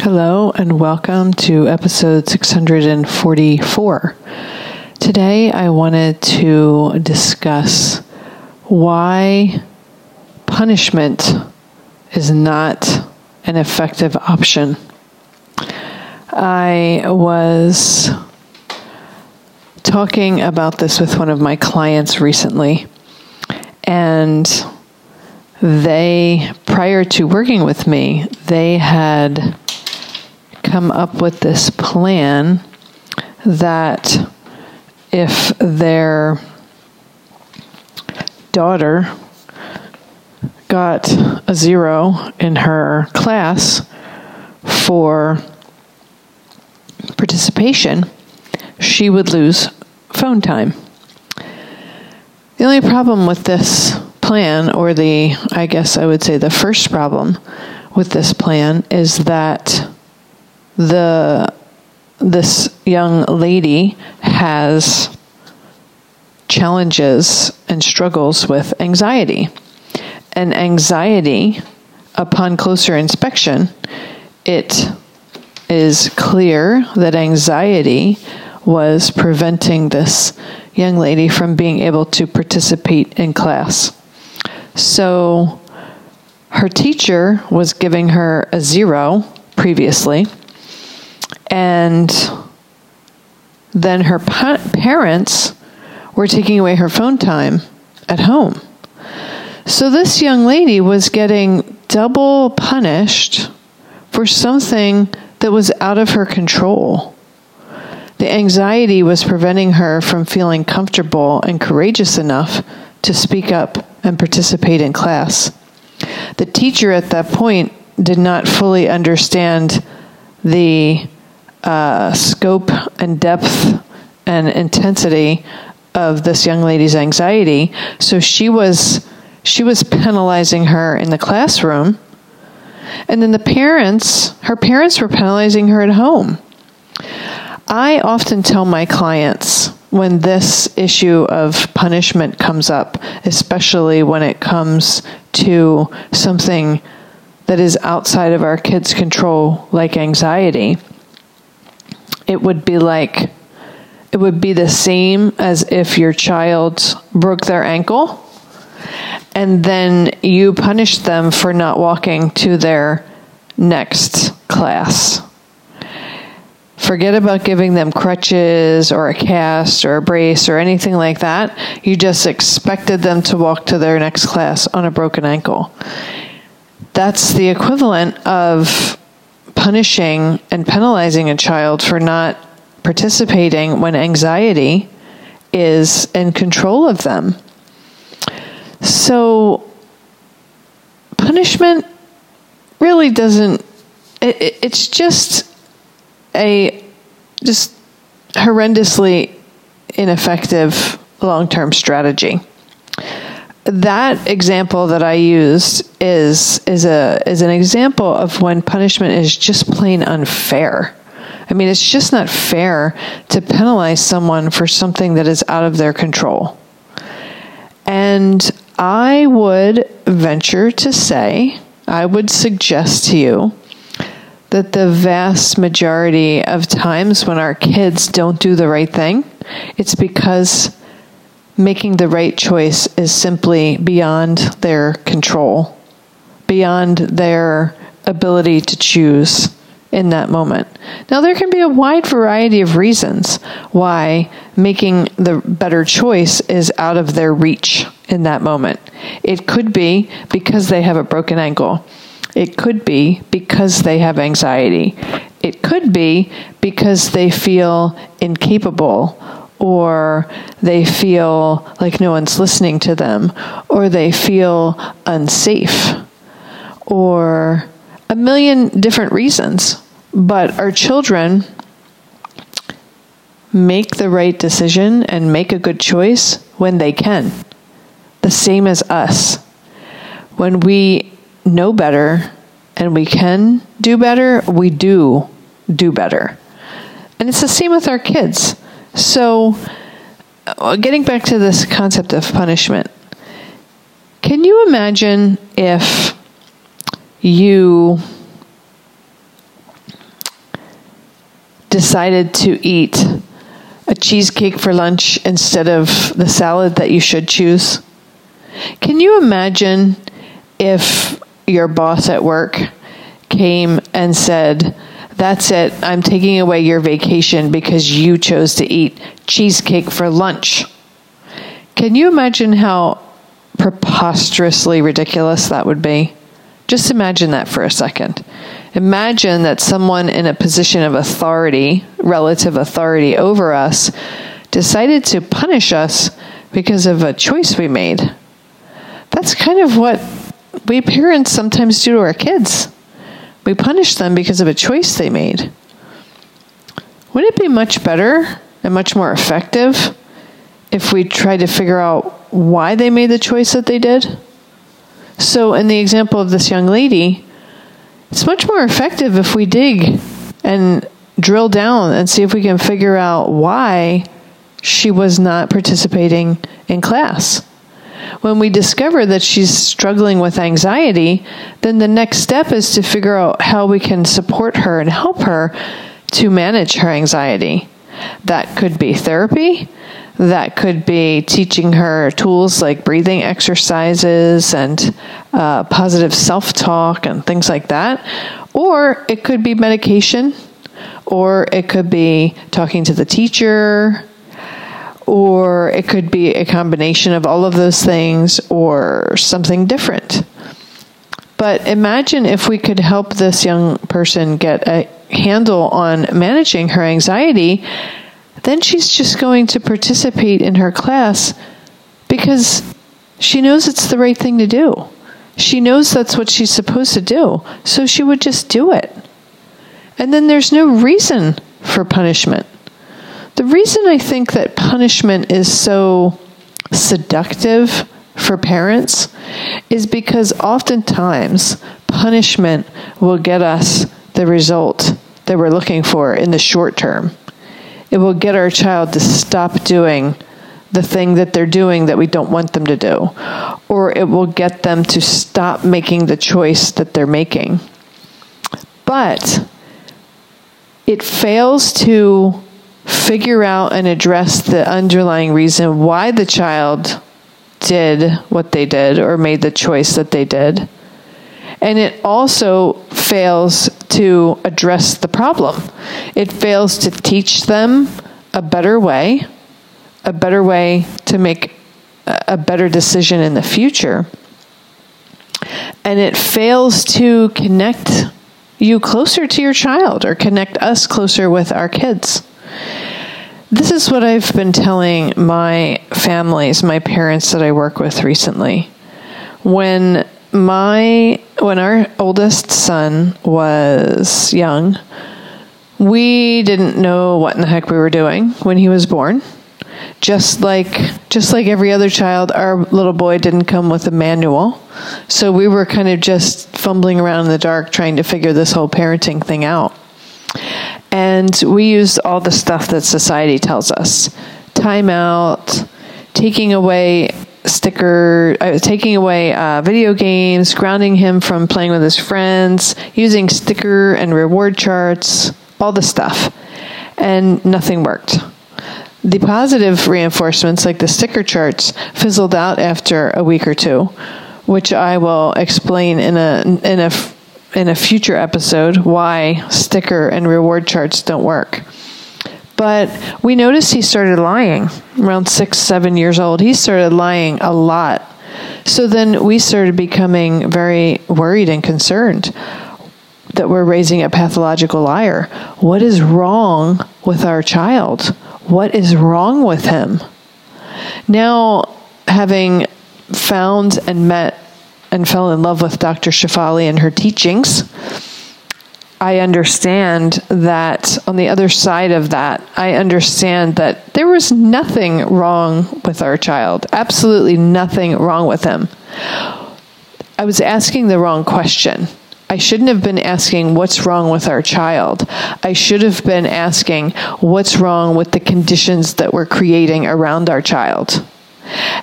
Hello and welcome to episode 644. Today I wanted to discuss why punishment is not an effective option. I was talking about this with one of my clients recently, and they, prior to working with me, they had come up with this plan that if their daughter got a 0 in her class for participation, she would lose phone time. The only problem with this plan, or I guess I would say the first problem with this plan, is that this young lady has challenges and struggles with anxiety. And anxiety, upon closer inspection, it is clear that anxiety was preventing this young lady from being able to participate in class. So her teacher was giving her a 0 previously, and then her parents were taking away her phone time at home. So this young lady was getting double punished for something that was out of her control. The anxiety was preventing her from feeling comfortable and courageous enough to speak up and participate in class. The teacher at that point did not fully understand the scope and depth and intensity of this young lady's anxiety. So she was penalizing her in the classroom, and then her parents were penalizing her at home. I often tell my clients, when this issue of punishment comes up, especially when it comes to something that is outside of our kids' control, like anxiety, it would be the same as if your child broke their ankle and then you punished them for not walking to their next class. Forget about giving them crutches or a cast or a brace or anything like that. You just expected them to walk to their next class on a broken ankle. That's the equivalent of punishing and penalizing a child for not participating when anxiety is in control of them. So punishment really doesn't, it's just a horrendously ineffective long-term strategy. That example that I used is an example of when punishment is just plain unfair. I mean, it's just not fair to penalize someone for something that is out of their control. And I would venture to say, I would suggest to you that the vast majority of times when our kids don't do the right thing, it's because making the right choice is simply beyond their control, beyond their ability to choose. in that moment. Now, there can be a wide variety of reasons why making the better choice is out of their reach in that moment. It could be because they have a broken ankle. It could be because they have anxiety. It could be because they feel incapable, or they feel like no one's listening to them, or they feel unsafe, or a million different reasons. But our children make the right decision and make a good choice when they can. The same as us. When we know better and we can do better, we do better. And it's the same with our kids. So, getting back to this concept of punishment, can you imagine if you decided to eat a cheesecake for lunch instead of the salad that you should choose? Can you imagine if your boss at work came and said, "That's it, I'm taking away your vacation because you chose to eat cheesecake for lunch"? Can you imagine how preposterously ridiculous that would be? Just imagine that for a second. Imagine that someone in a position of authority, relative authority over us, decided to punish us because of a choice we made. That's kind of what we parents sometimes do to our kids. We punish them because of a choice they made. Wouldn't it be much better and much more effective if we tried to figure out why they made the choice that they did? So in the example of this young lady, it's much more effective if we dig and drill down and see if we can figure out why she was not participating in class. When we discover that she's struggling with anxiety, then the next step is to figure out how we can support her and help her to manage her anxiety. That could be therapy. That could be teaching her tools like breathing exercises and positive self-talk and things like that. Or it could be medication, or it could be talking to the teacher, or it could be a combination of all of those things or something different. But imagine if we could help this young person get a handle on managing her anxiety, then she's just going to participate in her class because she knows it's the right thing to do. She knows that's what she's supposed to do, so she would just do it. And then there's no reason for punishment. The reason I think that punishment is so seductive for parents is because oftentimes punishment will get us the result that we're looking for in the short term. It will get our child to stop doing the thing that they're doing that we don't want them to do, or it will get them to stop making the choice that they're making. But it fails to figure out and address the underlying reason why the child did what they did or made the choice that they did. And it also fails to address the problem. It fails to teach them a better way to make a better decision in the future. And it fails to connect you closer to your child or connect us closer with our kids. This is what I've been telling my families, my parents that I work with recently. When our oldest son was young, we didn't know what in the heck we were doing when he was born. Just like every other child, our little boy didn't come with a manual. So we were kind of just fumbling around in the dark trying to figure this whole parenting thing out. And we used all the stuff that society tells us. Timeout, taking away video games, grounding him from playing with his friends, using sticker and reward charts, all the stuff. And nothing worked. The positive reinforcements, like the sticker charts, fizzled out after a week or two, which I will explain in a in a future episode why sticker and reward charts don't work. But we noticed he started lying around 6, 7 years old. He started lying a lot. So then we started becoming very worried and concerned that we're raising a pathological liar. What is wrong with our child? What is wrong with him? Now, having found and met and fell in love with Dr. Shefali and her teachings, I understand that on the other side of that, I understand that there was nothing wrong with our child. Absolutely nothing wrong with him. I was asking the wrong question. I shouldn't have been asking what's wrong with our child. I should have been asking what's wrong with the conditions that we're creating around our child.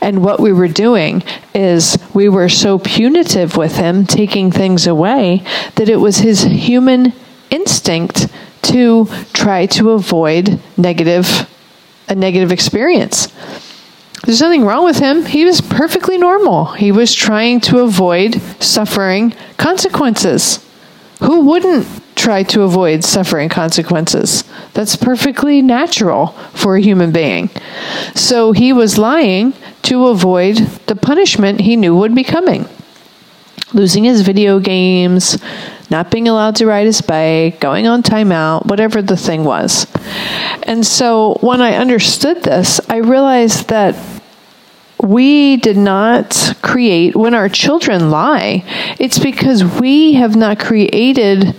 And what we were doing is we were so punitive with him, taking things away, that it was his human instinct to try to avoid a negative experience. There's nothing wrong with him. He was perfectly normal. He was trying to avoid suffering consequences. Who wouldn't try to avoid suffering consequences? That's perfectly natural for a human being. So he was lying to avoid the punishment he knew would be coming. Losing his video games, not being allowed to ride his bike, going on timeout, whatever the thing was. And so when I understood this, I realized that we did not create, when our children lie, it's because we have not created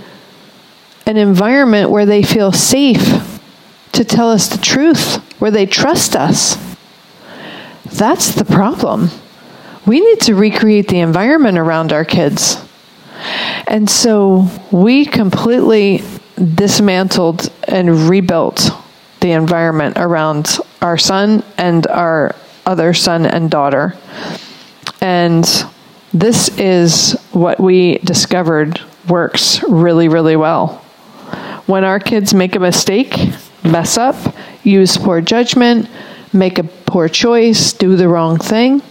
an environment where they feel safe to tell us the truth, where they trust us. That's the problem. We need to recreate the environment around our kids. And so we completely dismantled and rebuilt the environment around our son and our other son and daughter. And this is what we discovered works really, really well. When our kids make a mistake, mess up, use poor judgment, make a poor choice, do the wrong thing,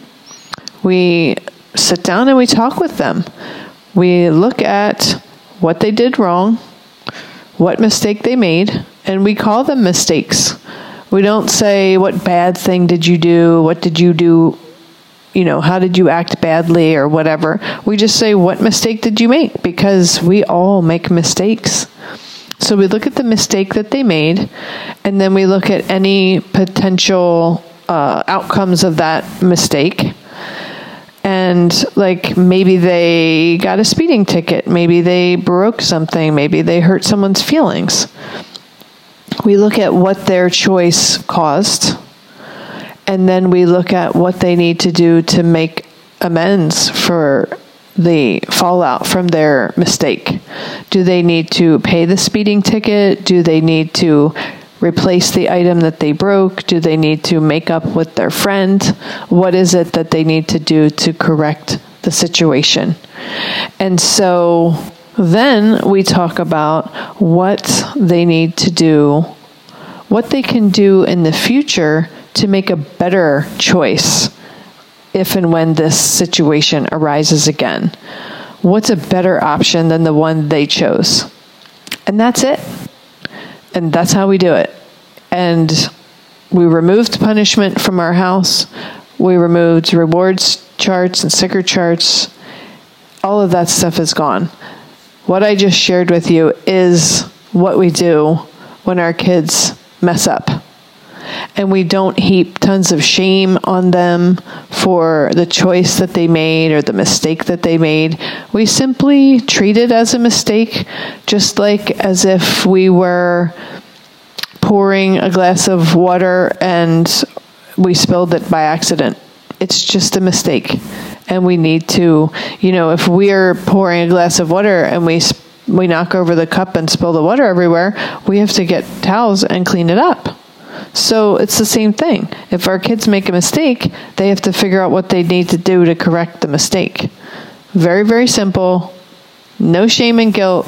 we sit down and we talk with them. We look at what they did wrong, what mistake they made, and we call them mistakes. We don't say, what bad thing did you do? What did you do? You know, how did you act badly or whatever? We just say, what mistake did you make? Because we all make mistakes. So we look at the mistake that they made, and then we look at any potential outcomes of that mistake. And like, maybe they got a speeding ticket, maybe they broke something, maybe they hurt someone's feelings. We look at what their choice caused, and then we look at what they need to do to make amends for the fallout from their mistake. Do they need to pay the speeding ticket? Do they need to replace the item that they broke? Do they need to make up with their friend? What is it that they need to do to correct the situation? And so then we talk about what they need to do, what they can do in the future to make a better choice if and when this situation arises again. What's a better option than the one they chose? And that's it. And that's how we do it. And we removed punishment from our house. We removed rewards charts and sticker charts. All of that stuff is gone. What I just shared with you is what we do when our kids mess up. And we don't heap tons of shame on them for the choice that they made or the mistake that they made. We simply treat it as a mistake, just like as if we were pouring a glass of water and we spilled it by accident. It's just a mistake. And we need to, if we're pouring a glass of water and we knock over the cup and spill the water everywhere, we have to get towels and clean it up. So it's the same thing. If our kids make a mistake, they have to figure out what they need to do to correct the mistake. Very, very simple. No shame and guilt.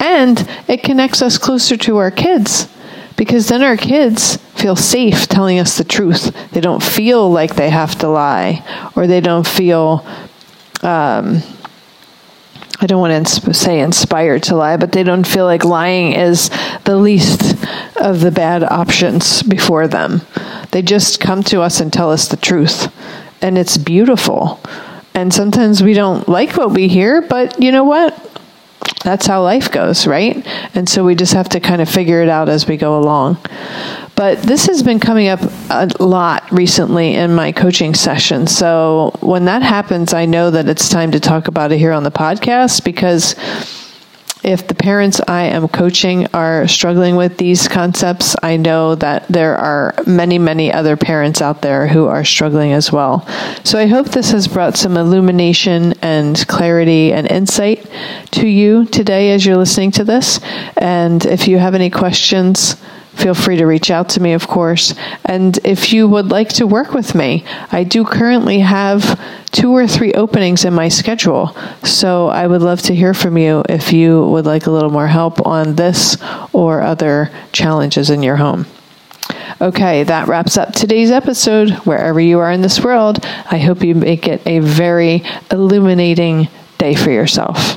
And it connects us closer to our kids, because then our kids feel safe telling us the truth. They don't feel like they have to lie, or they don't feel I don't want to say inspired to lie, but they don't feel like lying is the least of the bad options before them. They just come to us and tell us the truth. And it's beautiful. And sometimes we don't like what we hear, but you know what? That's how life goes, right? And so we just have to kind of figure it out as we go along. But this has been coming up a lot recently in my coaching session. So when that happens, I know that it's time to talk about it here on the podcast, because if the parents I am coaching are struggling with these concepts, I know that there are many, many other parents out there who are struggling as well. So I hope this has brought some illumination and clarity and insight to you today as you're listening to this. And if you have any questions, feel free to reach out to me, of course. And if you would like to work with me, I do currently have 2 or 3 openings in my schedule. So I would love to hear from you if you would like a little more help on this or other challenges in your home. Okay, that wraps up today's episode. Wherever you are in this world, I hope you make it a very illuminating day for yourself.